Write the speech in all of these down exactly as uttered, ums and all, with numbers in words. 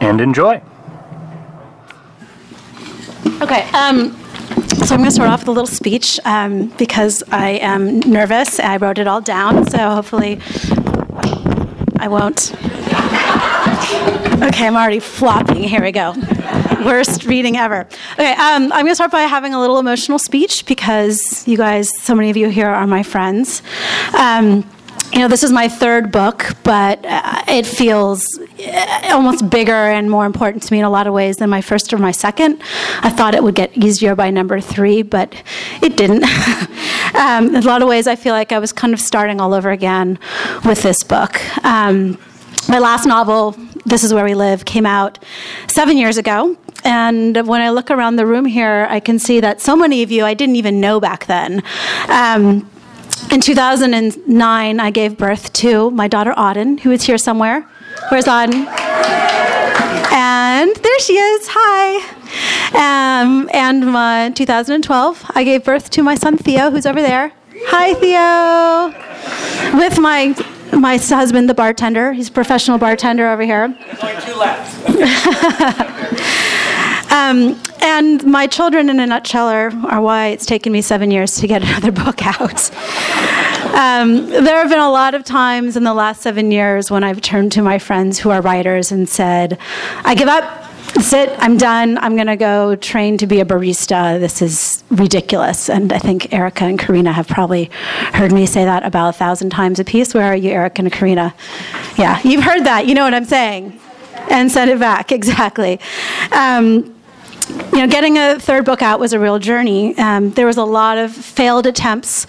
and enjoy! Okay, um... So I'm going to start off with a little speech um, because I am nervous. I wrote it all down, so hopefully I won't. Okay, I'm already flopping. Here we go. Worst reading ever. Okay, um, I'm going to start by having a little emotional speech because you guys, so many of you here are my friends. Um, You know, this is my third book, but uh, it feels almost bigger and more important to me in a lot of ways than my first or my second. I thought it would get easier by number three, but it didn't. um, in a lot of ways, I feel like I was kind of starting all over again with this book. Um, my last novel, This Is Where We Live, came out seven years ago. And when I look around the room here, I can see that so many of you I didn't even know back then. Um, In two thousand nine, I gave birth to my daughter, Auden, who is here somewhere. Where's Auden? And there she is. Hi. Um, and in two thousand twelve, I gave birth to my son, Theo, who's over there. Hi, Theo. With my my husband, the bartender. He's a professional bartender over here. There's only two left. um, And my children, in a nutshell, are, are why it's taken me seven years to get another book out. Um, there have been a lot of times in the last seven years when I've turned to my friends who are writers and said, I give up. That's it. I'm done. I'm going to go train to be a barista. This is ridiculous. And I think Erica and Karina have probably heard me say that about a thousand times apiece. Where are you, Erica and Karina? Yeah, you've heard that. You know what I'm saying. And send it back. Exactly. Um, You know, getting a third book out was a real journey. Um, there was a lot of failed attempts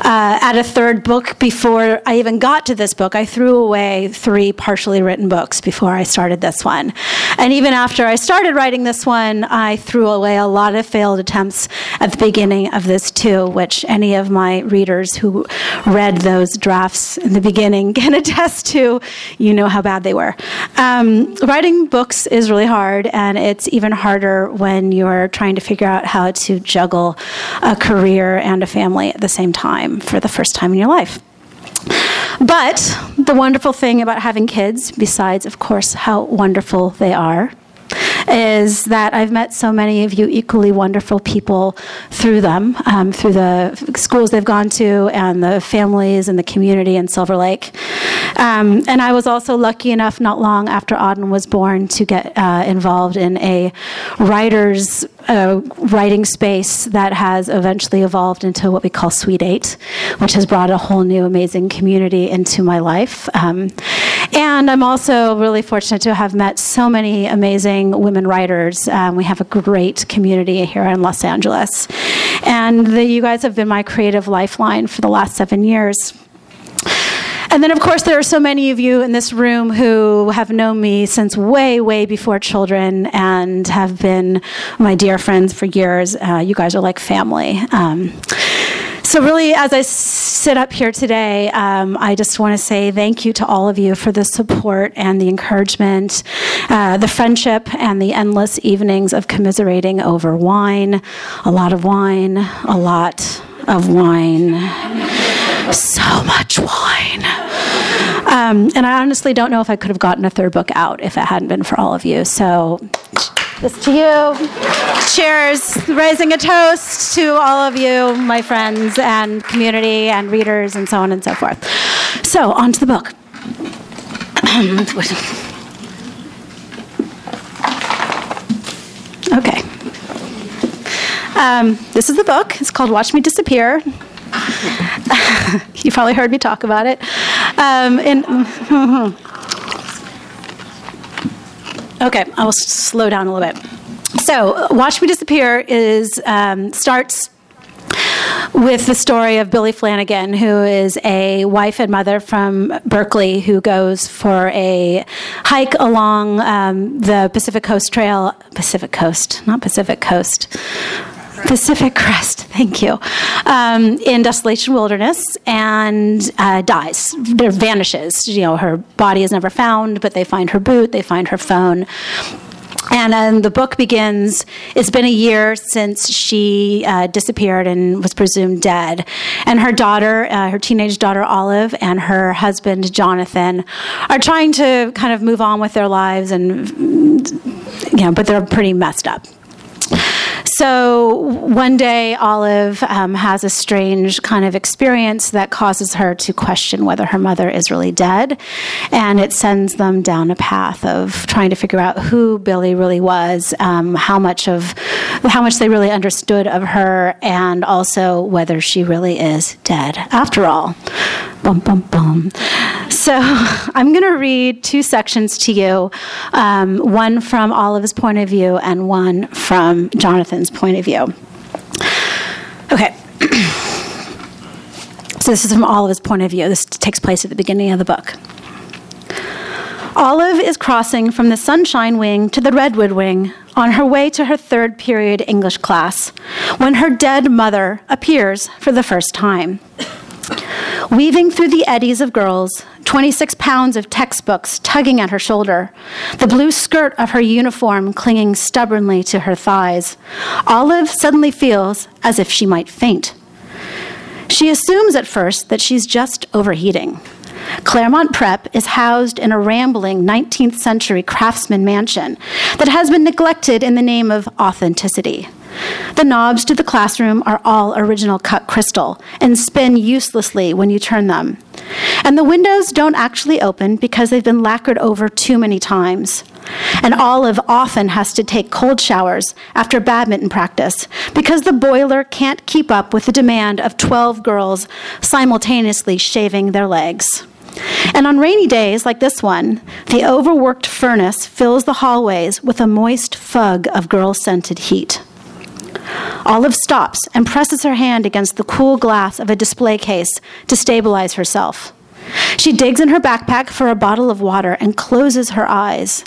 uh, at a third book before I even got to this book. I threw away three partially written books before I started this one. And even after I started writing this one, I threw away a lot of failed attempts at the beginning of this too, which any of my readers who read those drafts in the beginning can attest to. You know how bad they were. Um, writing books is really hard, and it's even harder when you're trying to figure out how to juggle a career and a family at the same time for the first time in your life. But the wonderful thing about having kids, besides, of course, how wonderful they are, is that I've met so many of you equally wonderful people through them, um, through the schools they've gone to and the families and the community in Silver Lake. Um, and I was also lucky enough not long after Auden was born to get uh, involved in a writer's uh, writing space that has eventually evolved into what we call Suite Eight, which has brought a whole new amazing community into my life. Um, and I'm also really fortunate to have met so many amazing women writers. Um, we have a great community here in Los Angeles. And the, you guys have been my creative lifeline for the last seven years. And then, of course, there are so many of you in this room who have known me since way, way before children and have been my dear friends for years. Uh, you guys are like family. Um, so really, as I sit up here today, um, I just want to say thank you to all of you for the support and the encouragement, uh, the friendship, and the endless evenings of commiserating over wine, a lot of wine, a lot of wine. So much wine. Um, and I honestly don't know if I could have gotten a third book out if it hadn't been for all of you. So this to you. Cheers. Raising a toast to all of you, my friends and community and readers and so on and so forth. So on to the book. Okay. Um, this is the book. It's called Watch Me Disappear. You probably heard me talk about it. Um, and, okay, I will slow down a little bit. So, Watch Me Disappear is um, starts with the story of Billie Flanagan, who is a wife and mother from Berkeley who goes for a hike along um, the Pacific Coast Trail. Pacific Coast, not Pacific Coast. Pacific Crest, thank you, um, in Desolation Wilderness, and uh, dies, vanishes. You know, her body is never found, but they find her boot, they find her phone. And then the book begins, it's been a year since she uh, disappeared and was presumed dead. And her daughter, uh, her teenage daughter Olive, and her husband Jonathan are trying to kind of move on with their lives, and you know, but they're pretty messed up. So one day, Olive um, has a strange kind of experience that causes her to question whether her mother is really dead, and it sends them down a path of trying to figure out who Billie really was, um, how much of, how much they really understood of her, and also whether she really is dead after all. Boom, boom, boom. So I'm going to read two sections to you, um, one from Olive's point of view and one from Jonathan's point of view. Okay. So this is from Olive's point of view. This takes place at the beginning of the book. Olive is crossing from the Sunshine Wing to the Redwood Wing on her way to her third period English class when her dead mother appears for the first time. Weaving through the eddies of girls, twenty-six pounds of textbooks tugging at her shoulder, the blue skirt of her uniform clinging stubbornly to her thighs, Olive suddenly feels as if she might faint. She assumes at first that she's just overheating. Claremont Prep is housed in a rambling nineteenth century craftsman mansion that has been neglected in the name of authenticity. The knobs to the classroom are all original cut crystal and spin uselessly when you turn them. And the windows don't actually open because they've been lacquered over too many times. And Olive often has to take cold showers after badminton practice because the boiler can't keep up with the demand of twelve girls simultaneously shaving their legs. And on rainy days like this one, the overworked furnace fills the hallways with a moist fug of girl-scented heat. Olive stops and presses her hand against the cool glass of a display case to stabilize herself. She digs in her backpack for a bottle of water and closes her eyes.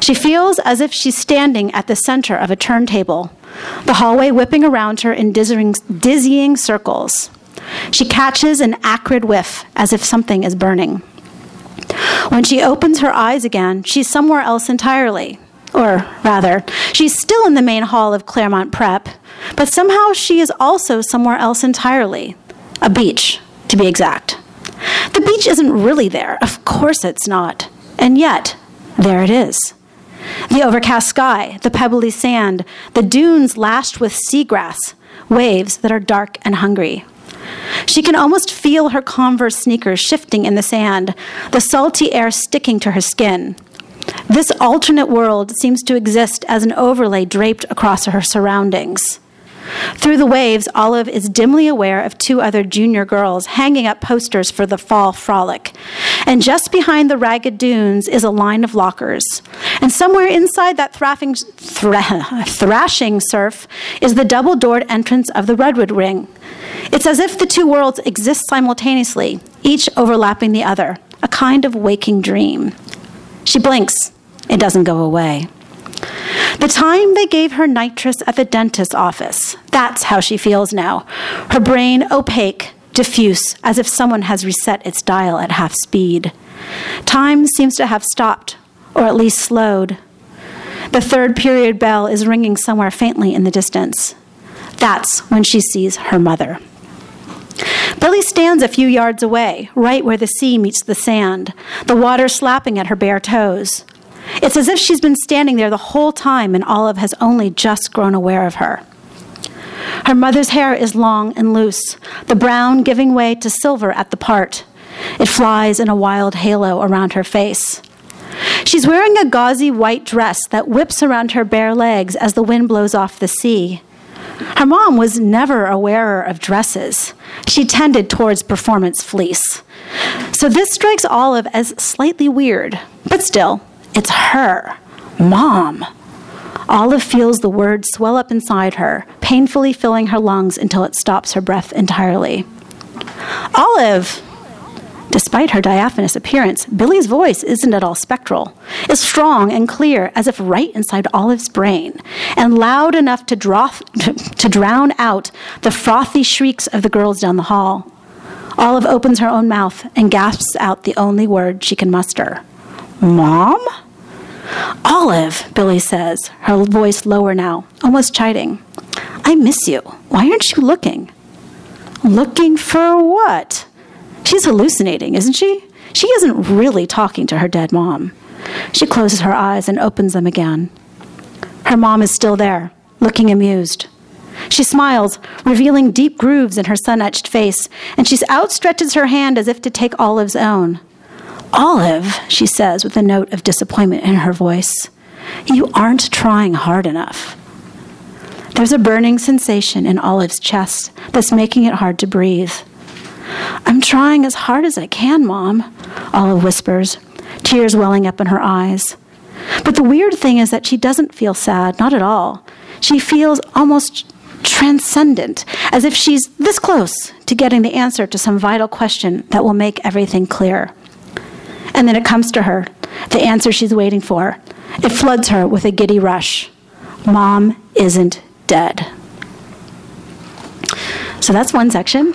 She feels as if she's standing at the center of a turntable, the hallway whipping around her in dizzying circles. She catches an acrid whiff as if something is burning. When she opens her eyes again, she's somewhere else entirely. Or rather, she's still in the main hall of Claremont Prep, but somehow she is also somewhere else entirely. A beach, to be exact. The beach isn't really there. Of course it's not. And yet, there it is. The overcast sky, the pebbly sand, the dunes lashed with seagrass, waves that are dark and hungry. She can almost feel her Converse sneakers shifting in the sand, the salty air sticking to her skin. This alternate world seems to exist as an overlay draped across her surroundings. Through the waves, Olive is dimly aware of two other junior girls hanging up posters for the fall frolic. And just behind the ragged dunes is a line of lockers. And somewhere inside that thrashing, thra- thrashing surf is the double-doored entrance of the Redwood Ring. It's as if the two worlds exist simultaneously, each overlapping the other, a kind of waking dream. She blinks. It doesn't go away. The time they gave her nitrous at the dentist's office, that's how she feels now. Her brain opaque, diffuse, as if someone has reset its dial at half speed. Time seems to have stopped, or at least slowed. The third period bell is ringing somewhere faintly in the distance. That's when she sees her mother. Billie stands a few yards away, right where the sea meets the sand, the water slapping at her bare toes. It's as if she's been standing there the whole time and Olive has only just grown aware of her. Her mother's hair is long and loose, the brown giving way to silver at the part. It flies in a wild halo around her face. She's wearing a gauzy white dress that whips around her bare legs as the wind blows off the sea. Her mom was never a wearer of dresses. She tended towards performance fleece. So this strikes Olive as slightly weird, but still, it's her, mom. Olive feels the word swell up inside her, painfully filling her lungs until it stops her breath entirely. Olive! Despite her diaphanous appearance, Billie's voice isn't at all spectral. It's strong and clear, as if right inside Olive's brain, and loud enough to, draw, to drown out the frothy shrieks of the girls down the hall. Olive opens her own mouth and gasps out the only word she can muster. Mom? Olive, Billie says, her voice lower now, almost chiding. I miss you. Why aren't you looking? Looking for what? She's hallucinating, isn't she? She isn't really talking to her dead mom. She closes her eyes and opens them again. Her mom is still there, looking amused. She smiles, revealing deep grooves in her sun-etched face, and she outstretches her hand as if to take Olive's own. Olive, she says with a note of disappointment in her voice, you aren't trying hard enough. There's a burning sensation in Olive's chest that's making it hard to breathe. I'm trying as hard as I can, Mom, Olive whispers, tears welling up in her eyes. But the weird thing is that she doesn't feel sad, not at all. She feels almost transcendent, as if she's this close to getting the answer to some vital question that will make everything clear. And then it comes to her, the answer she's waiting for. It floods her with a giddy rush. Mom isn't dead. So that's one section. um,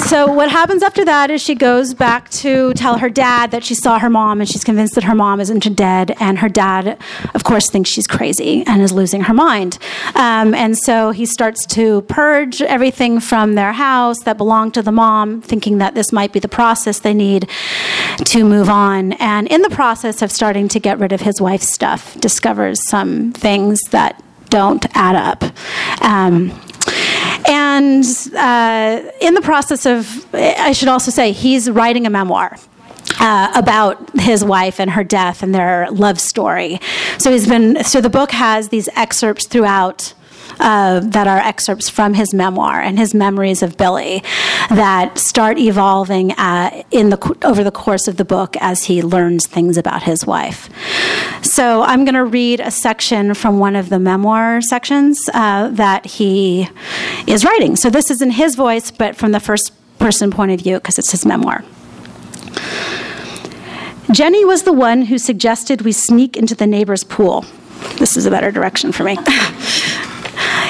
so what happens after that is she goes back to tell her dad that she saw her mom, and she's convinced that her mom isn't dead, and her dad, of course, thinks she's crazy and is losing her mind. Um, and so he starts to purge everything from their house that belonged to the mom, thinking that this might be the process they need to move on, and in the process of starting to get rid of his wife's stuff, discovers some things that don't add up. Um, and uh, in the process of, I should also say, he's writing a memoir Uh, about his wife and her death and their love story. So he's been. So the book has these excerpts throughout uh, that are excerpts from his memoir and his memories of Billie that start evolving uh, in the over the course of the book as he learns things about his wife. So I'm going to read a section from one of the memoir sections uh, that he is writing. So this is in his voice, but from the first person point of view because it's his memoir. Jenny was the one who suggested we sneak into the neighbor's pool. This is a better direction for me.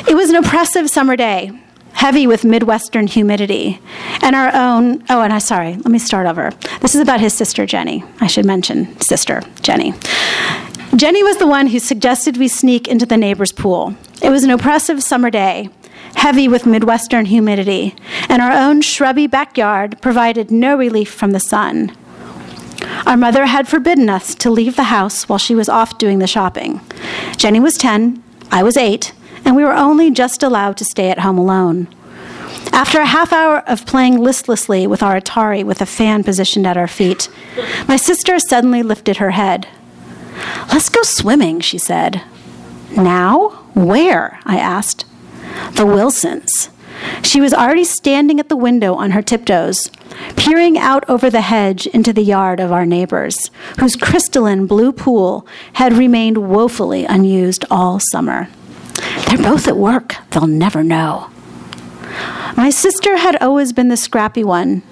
It was an oppressive summer day, heavy with Midwestern humidity, and our own, oh, and I, sorry, let me start over. This is about his sister, Jenny. I should mention sister, Jenny. Jenny was the one who suggested we sneak into the neighbor's pool. It was an oppressive summer day, heavy with Midwestern humidity, and our own shrubby backyard provided no relief from the sun. Our mother had forbidden us to leave the house while she was off doing the shopping. Jenny was ten, I was eight, and we were only just allowed to stay at home alone. After a half hour of playing listlessly with our Atari with a fan positioned at our feet, my sister suddenly lifted her head. Let's go swimming, she said. Now? Where? I asked. The Wilsons. She was already standing at the window on her tiptoes, peering out over the hedge into the yard of our neighbors, whose crystalline blue pool had remained woefully unused all summer. They're both at work. They'll never know. My sister had always been the scrappy one,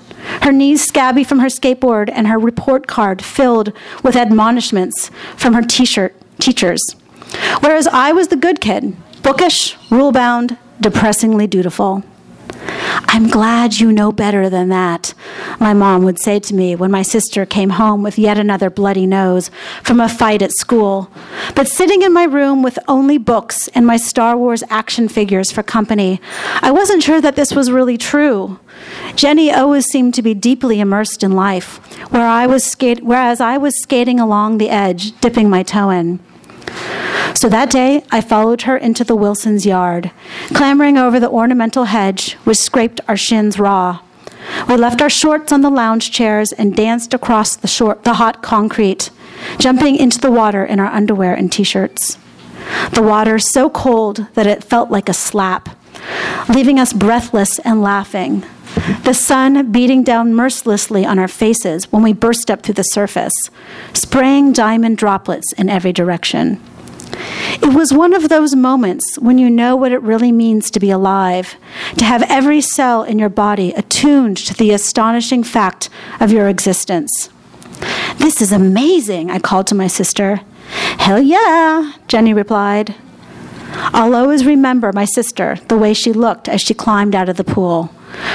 her knees scabby from her skateboard and her report card filled with admonishments from her t-shirt teachers, whereas I was the good kid, bookish, rule-bound, depressingly dutiful. I'm glad you know better than that, my mom would say to me when my sister came home with yet another bloody nose from a fight at school. But sitting in my room with only books and my Star Wars action figures for company, I wasn't sure that this was really true. Jenny always seemed to be deeply immersed in life, where I was skate- whereas I was skating along the edge, dipping my toe in. So that day, I followed her into the Wilson's yard, clambering over the ornamental hedge, which scraped our shins raw. We left our shorts on the lounge chairs and danced across the, short, the hot concrete, jumping into the water in our underwear and t-shirts. The water so cold that it felt like a slap, leaving us breathless and laughing, the sun beating down mercilessly on our faces when we burst up through the surface, spraying diamond droplets in every direction. It was one of those moments when you know what it really means to be alive, to have every cell in your body attuned to the astonishing fact of your existence. "This is amazing," I called to my sister. "Hell yeah," Jenny replied. I'll always remember my sister, the way she looked as she climbed out of the pool,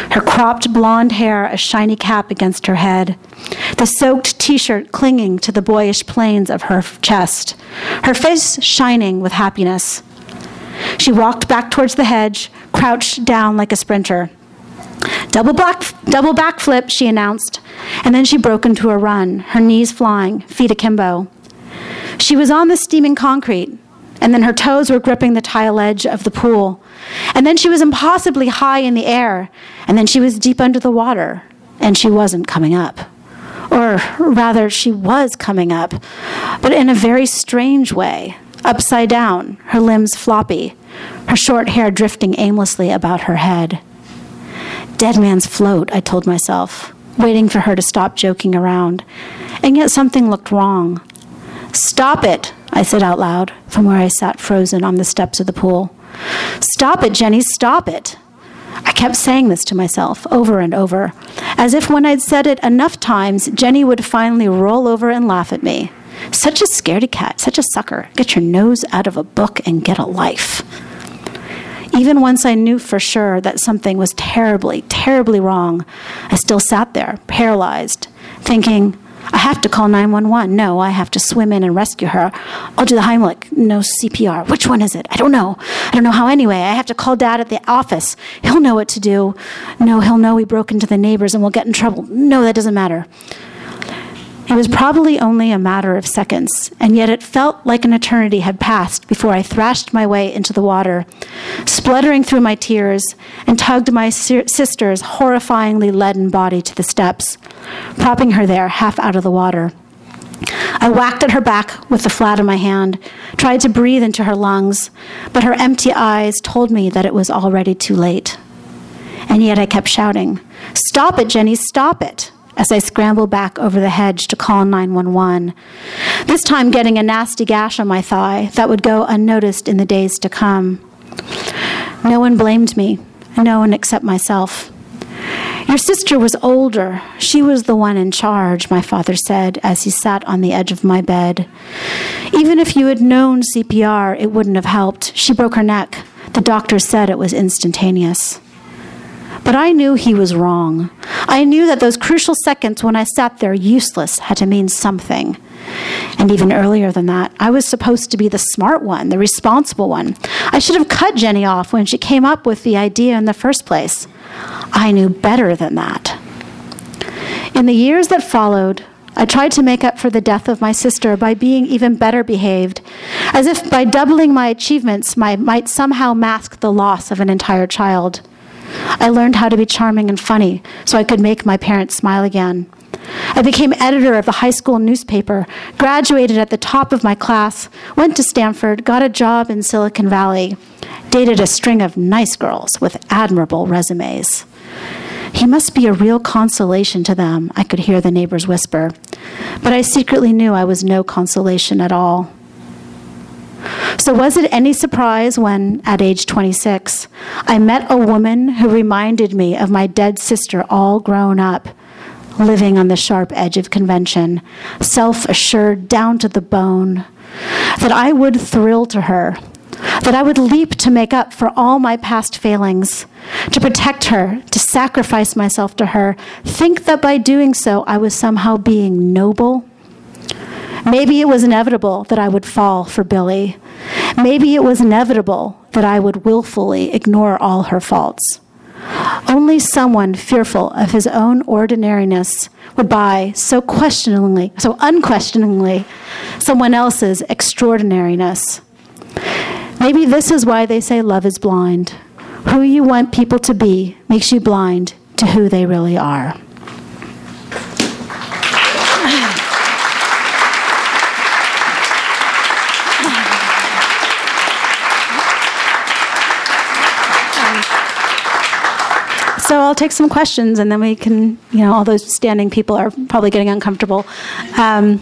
her cropped blonde hair a shiny cap against her head, the soaked t-shirt clinging to the boyish planes of her chest, her face shining with happiness. She walked back towards the hedge, crouched down like a sprinter. Double back, double backflip, she announced, and then she broke into a run, her knees flying, feet akimbo. She was on the steaming concrete, and then her toes were gripping the tile edge of the pool. And then she was impossibly high in the air, and then she was deep under the water, and she wasn't coming up. Or rather, she was coming up, but in a very strange way, upside down, her limbs floppy, her short hair drifting aimlessly about her head. Dead man's float, I told myself, waiting for her to stop joking around, and yet something looked wrong. "Stop it," I said out loud from where I sat frozen on the steps of the pool. "Stop it, Jenny, stop it." I kept saying this to myself over and over, as if when I'd said it enough times, Jenny would finally roll over and laugh at me. Such a scaredy cat, such a sucker. Get your nose out of a book and get a life. Even once I knew for sure that something was terribly, terribly wrong, I still sat there, paralyzed, thinking, I have to call nine one one. No, I have to swim in and rescue her. I'll do the Heimlich. No C P R. Which one is it? I don't know. I don't know how anyway. I have to call Dad at the office. He'll know what to do. No, he'll know we broke into the neighbors and we'll get in trouble. No, that doesn't matter. It was probably only a matter of seconds, and yet it felt like an eternity had passed before I thrashed my way into the water, spluttering through my tears, and tugged my sister's horrifyingly leaden body to the steps, propping her there half out of the water. I whacked at her back with the flat of my hand, tried to breathe into her lungs, but her empty eyes told me that it was already too late. And yet I kept shouting, "Stop it, Jenny, stop it," as I scrambled back over the hedge to call nine one one, this time getting a nasty gash on my thigh that would go unnoticed in the days to come. No one blamed me, no one except myself. "Your sister was older. She was the one in charge," my father said as he sat on the edge of my bed. "Even if you had known C P R, it wouldn't have helped. She broke her neck. The doctor said it was instantaneous." But I knew he was wrong. I knew that those crucial seconds when I sat there useless had to mean something. And even earlier than that, I was supposed to be the smart one, the responsible one. I should have cut Jenny off when she came up with the idea in the first place. I knew better than that. In the years that followed, I tried to make up for the death of my sister by being even better behaved, as if by doubling my achievements I might somehow mask the loss of an entire child. I learned how to be charming and funny so I could make my parents smile again. I became editor of the high school newspaper, graduated at the top of my class, went to Stanford, got a job in Silicon Valley, dated a string of nice girls with admirable resumes. "He must be a real consolation to them," I could hear the neighbors whisper, but I secretly knew I was no consolation at all. So was it any surprise when, at age twenty-six, I met a woman who reminded me of my dead sister all grown up, living on the sharp edge of convention, self-assured down to the bone, that I would thrill to her, that I would leap to make up for all my past failings, to protect her, to sacrifice myself to her, think that by doing so I was somehow being noble? Maybe it was inevitable that I would fall for Billie. Maybe it was inevitable that I would willfully ignore all her faults. Only someone fearful of his own ordinariness would buy so questioningly, so unquestioningly, someone else's extraordinariness. Maybe this is why they say love is blind. Who you want people to be makes you blind to who they really are. So I'll take some questions, and then we can, you know, all those standing people are probably getting uncomfortable. Um,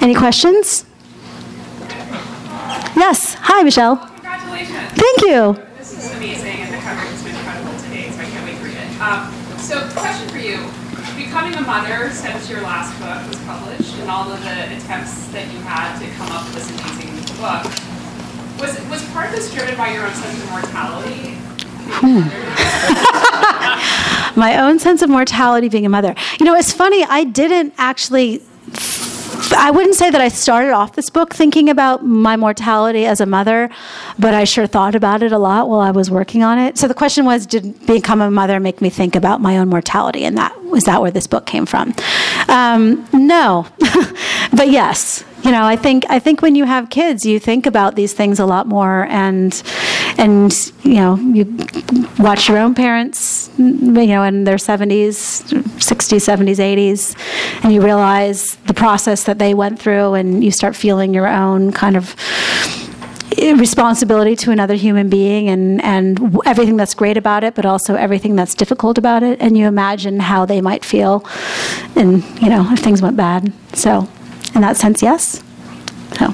any questions? Yes. Hi, Michelle. Congratulations. Thank you. This is amazing, and the coverage has been incredible today, so I can't wait to read it. Um, so, question for you. Becoming a mother since your last book was published, and all of the attempts that you had to come up with this amazing book, was was part of this driven by your own sense of mortality? Hmm. My own sense of mortality being a mother. You know, it's funny, I didn't actually... I wouldn't say that I started off this book thinking about my mortality as a mother, but I sure thought about it a lot while I was working on it. So the question was, did become a mother make me think about my own mortality? And that was that where this book came from? Um, no, but yes. You know, I think I think when you have kids, you think about these things a lot more, and and you know, you watch your own parents, you know, in their seventies, sixties, seventies, eighties, and you realize the process that they went through, and you start feeling your own kind of responsibility to another human being, and, and everything that's great about it, but also everything that's difficult about it, and you imagine how they might feel, and you know, if things went bad. So, in that sense, yes. So,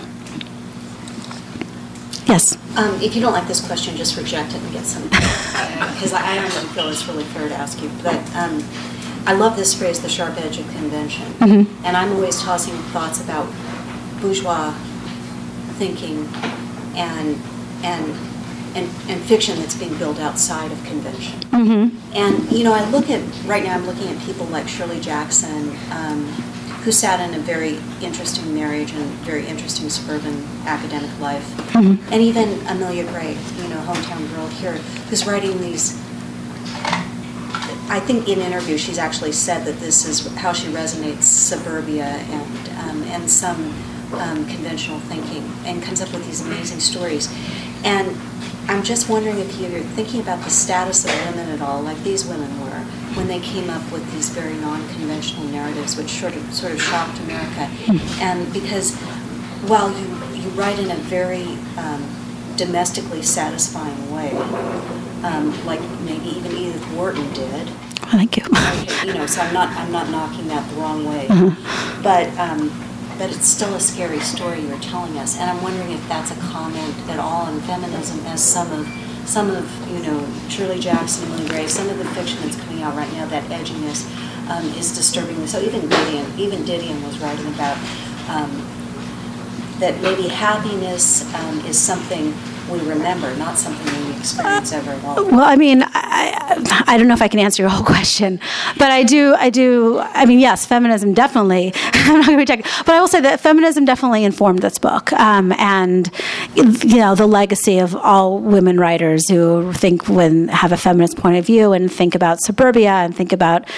yes. Um, if you don't like this question, just reject it and get some, because I don't feel it's really fair to ask you. But um, I love this phrase, the sharp edge of convention, mm-hmm. and I'm always tossing thoughts about bourgeois thinking and and and, and fiction that's being built outside of convention. Mm-hmm. And you know, I look at right now. I'm looking at people like Shirley Jackson, um, who sat in a very interesting marriage and very interesting suburban academic life, mm-hmm. and even Amelia Gray, you know, hometown girl here, who's writing these. I think in interviews she's actually said that this is how she resonates suburbia and um, and some um, conventional thinking, and comes up with these amazing stories. And I'm just wondering if you're thinking about the status of women at all, like these women were, when they came up with these very non-conventional narratives, which sort of sort of shocked America. And because while you, you write in a very um, domestically satisfying way, um, like maybe even Edith Wharton did. Thank you. You know, so I'm not I'm not knocking that the wrong way, mm-hmm. but um, but it's still a scary story you're telling us. And I'm wondering if that's a comment at all on feminism, as some of. Some of, you know, Shirley Jackson, Amelia Gray, some of the fiction that's coming out right now, that edginess um, is disturbing me. So even Didion, even Didion was writing about um, that maybe happiness um, is something we remember, not something we experience ever. Well, well I mean, I, I don't know if I can answer your whole question, but I do, I do, I mean, yes, feminism definitely, I'm not going to be talking, but I will say that feminism definitely informed this book, um, and, you know, the legacy of all women writers who think when, have a feminist point of view and think about suburbia and think about,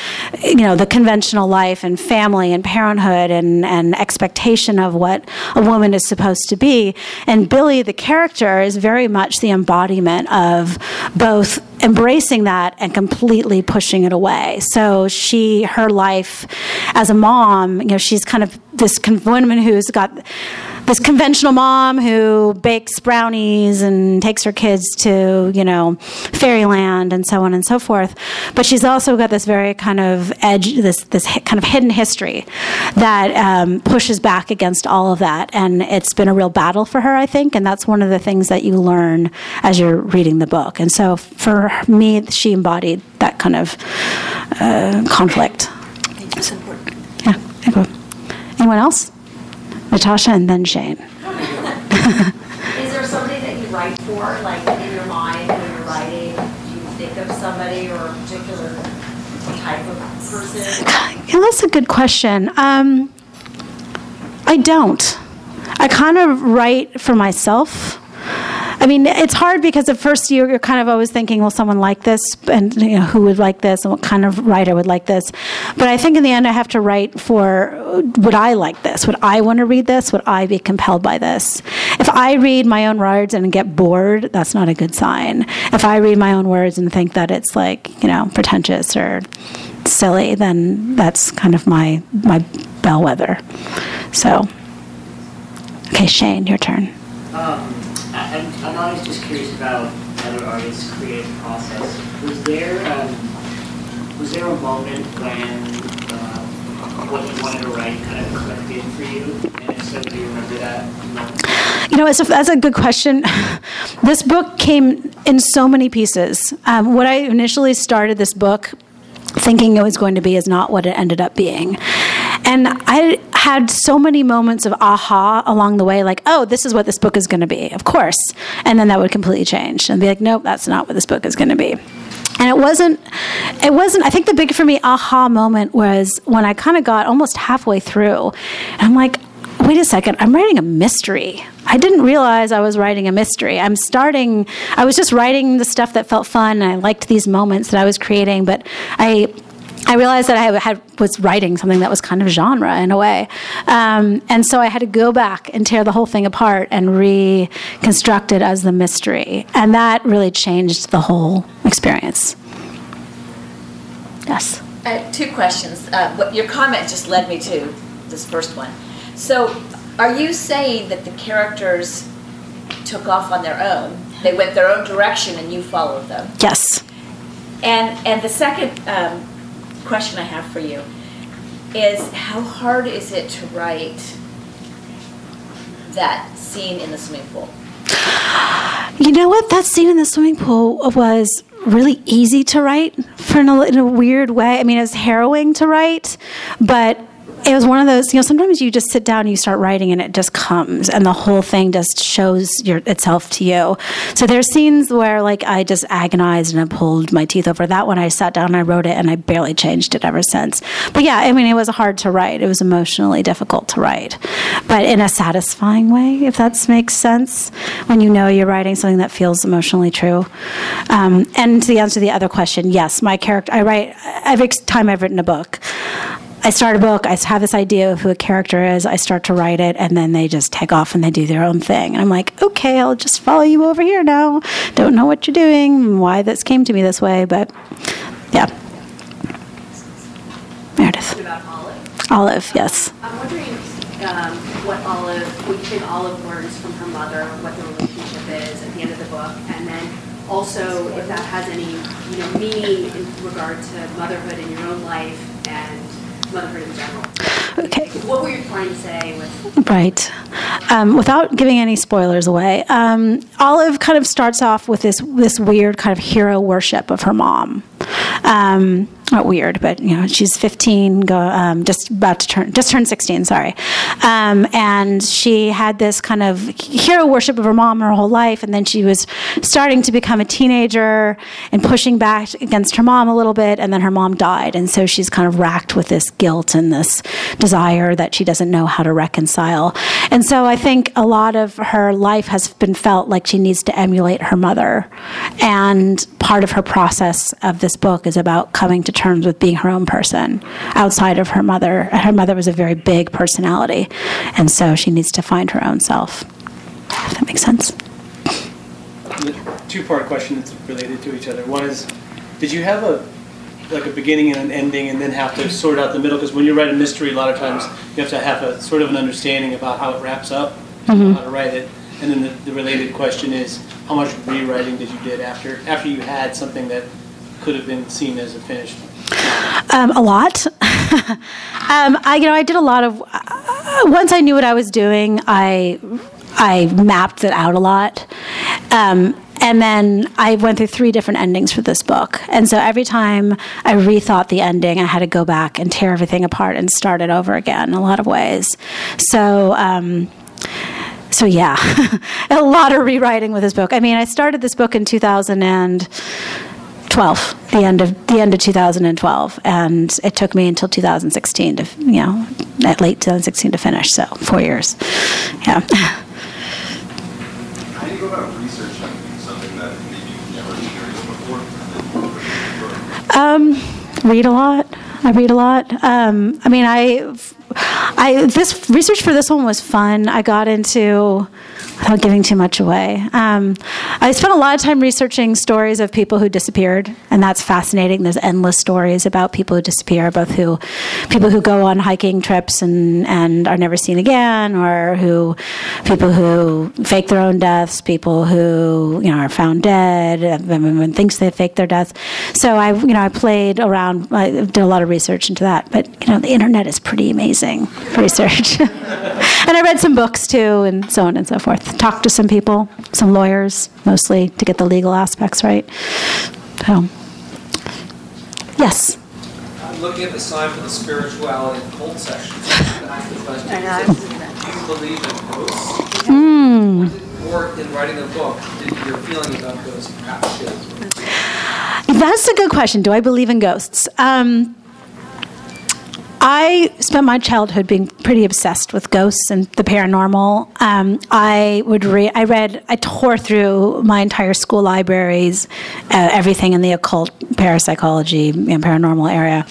you know, the conventional life and family and parenthood and, and expectation of what a woman is supposed to be. And Billie, the character, is very much the embodiment of both embracing that and completely pushing it away. So she, her life as a mom, you know, she's kind of this woman who's got this conventional mom who bakes brownies and takes her kids to, you know, fairyland and so on and so forth. But she's also got this very kind of edge, this this kind of hidden history that um, pushes back against all of that. And it's been a real battle for her, I think. And that's one of the things that you learn as you're reading the book. And so for me, she embodied that kind of uh, conflict. It's important. Yeah. Okay. Anyone else? Natasha and then Shane. Is there somebody that you write for, like in your mind when you're writing? Do you think of somebody or a particular type of person? Yeah, that's a good question. Um, I don't. I kind of write for myself. I mean, it's hard because at first you're kind of always thinking, will someone like this? And you know, who would like this? And what kind of writer would like this? But I think in the end I have to write for, would I like this? Would I want to read this? Would I be compelled by this? If I read my own words and get bored, that's not a good sign. If I read my own words and think that it's like, you know, pretentious or silly, then that's kind of my, my bellwether. So, okay, Shane, your turn. Um. I'm, I'm always just curious about other artists' creative process. Was there um, was there a moment when uh, what you wanted to write kind of collected for you? And if so, do you remember that? You know, it's a, that's a good question. This book came in so many pieces. Um, what I initially started this book thinking it was going to be is not what it ended up being. And I had so many moments of aha along the way, like, oh, this is what this book is going to be, of course. And then that would completely change and be like, nope, that's not what this book is going to be. And it wasn't, it wasn't, I think the big for me aha moment was when I kind of got almost halfway through. And I'm like, wait a second, I'm writing a mystery. I didn't realize I was writing a mystery. I'm starting, I was just writing the stuff that felt fun. And I liked these moments that I was creating, but I... I realized that I had was writing something that was kind of genre in a way. Um, and so I had to go back and tear the whole thing apart and reconstruct it as the mystery. And that really changed the whole experience. Yes? Uh, two questions. Uh, what, your comment just led me to this first one. So are you saying that the characters took off on their own? They went their own direction and you followed them? Yes. And, and the second... Um, question I have for you is, how hard is it to write that scene in the swimming pool? You know what? That scene in the swimming pool was really easy to write for in a, in a weird way. I mean, it was harrowing to write, but it was one of those, you know, sometimes you just sit down and you start writing and it just comes and the whole thing just shows your, itself to you. So there's scenes where, like, I just agonized and I pulled my teeth over. That one I sat down and I wrote it and I barely changed it ever since. But yeah, I mean, it was hard to write. It was emotionally difficult to write, but in a satisfying way, if that makes sense, when you know you're writing something that feels emotionally true. Um, and to the answer to the other question, yes, my character, I write, every time I've written a book, I start a book, I have this idea of who a character is, I start to write it, and then they just take off and they do their own thing. And I'm like, okay, I'll just follow you over here now. Don't know what you're doing, why this came to me this way, but yeah. Meredith. What about Olive? Olive, yes. I'm wondering um, what Olive, what you think Olive learns from her mother, what the relationship is at the end of the book, and then also if that has any, you know, meaning in regard to motherhood in your own life and motherhood in general. Okay. What were you trying to say with... Right. Um, without giving any spoilers away, um, Olive kind of starts off with this this weird kind of hero worship of her mom. Um, not weird, but, you know, she's fifteen, go, um, just about to turn, just turned sixteen, sorry. Um, and she had this kind of hero worship of her mom her whole life, and then she was starting to become a teenager and pushing back against her mom a little bit, and then her mom died. And so she's kind of racked with this guilt and this desire that she doesn't know how to reconcile. And so I think a lot of her life has been felt like she needs to emulate her mother. And part of her process of this book is about coming to terms with being her own person outside of her mother. Her mother was a very big personality, and so she needs to find her own self. If that makes sense. Two-part question that's related to each other. One is, did you have a like a beginning and an ending and then have to sort out the middle? Because when you write a mystery, a lot of times you have to have a sort of an understanding about how it wraps up, mm-hmm. how to write it. And then the, the related question is, how much rewriting did you did after after you had something that could have been seen as a finished? Um, a lot. um, I, you know, I did a lot of. Uh, once I knew what I was doing, I I mapped it out a lot, um, and then I went through three different endings for this book. And so every time I rethought the ending, I had to go back and tear everything apart and start it over again in a lot of ways. So. Um, So yeah, a lot of rewriting with this book. I mean, I started this book in two thousand twelve, the end of the end of two thousand twelve, and it took me until two thousand sixteen to, you know, at late two thousand sixteen to finish. So four years. Yeah. How do you go about researching something that maybe you've never experienced before? Um, read a lot. I read a lot. Um, I mean, I. I this research for this one was fun. I got into, without giving too much away, um, I spent a lot of time researching stories of people who disappeared, and that's fascinating. There's endless stories about people who disappear, both who people who go on hiking trips and, and are never seen again, or who people who fake their own deaths, people who, you know, are found dead, everyone thinks they faked their deaths. So I, you know, I played around, I did a lot of research into that. But, you know, the internet is pretty amazing for research. And I read some books, too, and so on and so forth. Talked to some people, some lawyers, mostly, to get the legal aspects right. So, yes? I'm looking at the sign for the spirituality and cult section. I know. Do you believe in ghosts? Mm. Or in writing a book, did your feeling about ghosts perhaps shift? That's a good question. Do I believe in ghosts? Um... I spent my childhood being pretty obsessed with ghosts and the paranormal. Um, I would re- I read, I tore through my entire school libraries, uh, everything in the occult, parapsychology, and paranormal area,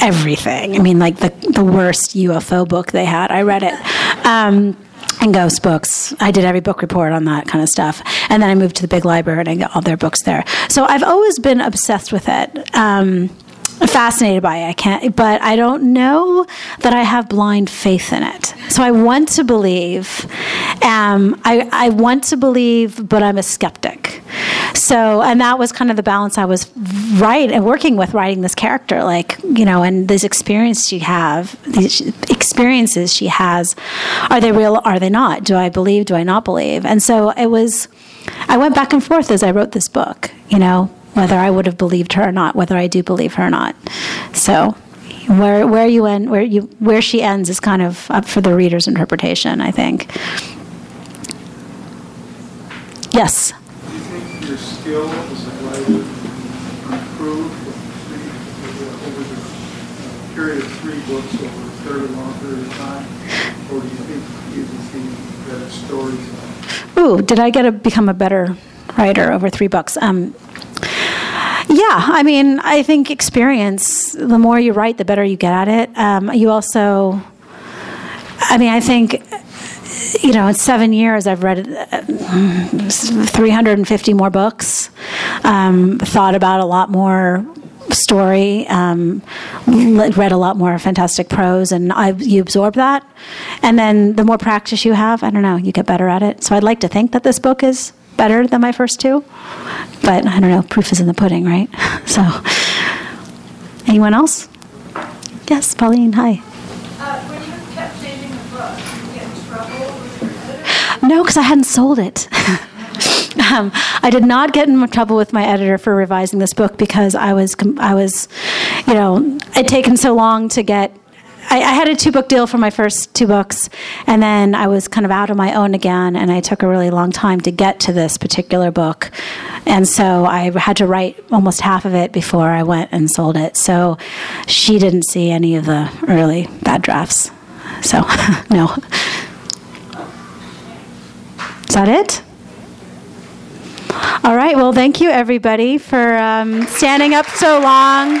everything. I mean, like the the worst U F O book they had. I read it. Um, And ghost books. I did every book report on that kind of stuff. And then I moved to the big library and I got all their books there. So I've always been obsessed with it. Um, fascinated by it. I can't, but I don't know that I have blind faith in it. So I want to believe. Um, I, I want to believe, but I'm a skeptic. So, and that was kind of the balance I was right and working with writing this character, like, you know, and these experiences she have, these experiences she has, are they real? Are they not? Do I believe? Do I not believe? And so it was, I went back and forth as I wrote this book, you know, whether I would have believed her or not, whether I do believe her or not. So where where you end, where you where she ends is kind of up for the reader's interpretation, I think. Yes? Do you think your skill as a writer improved over the period of three books over a fairly long period of time? Or do you think you can see better stories? Ooh, did I get to become a better writer over three books? Um, Yeah, I mean, I think experience, the more you write, the better you get at it. Um, you also, I mean, I think, you know, in seven years I've read three hundred fifty more books, um, thought about a lot more story, um, read a lot more fantastic prose, and I, you absorb that. And then the more practice you have, I don't know, you get better at it. So I'd like to think that this book is better than my first two, but I don't know, proof is in the pudding, right? So, anyone else? Yes, Pauline, hi. Uh, when you kept changing the book, did you get in trouble with your editor? No, because I hadn't sold it. um, I did not get in trouble with my editor for revising this book because I was, I was, you know, it'd taken so long to get I, I had a two-book deal for my first two books, and then I was kind of out on my own again, and I took a really long time to get to this particular book. And so I had to write almost half of it before I went and sold it. So she didn't see any of the early bad drafts. So, no. Is that it? All right. Well, thank you, everybody, for um, standing up so long.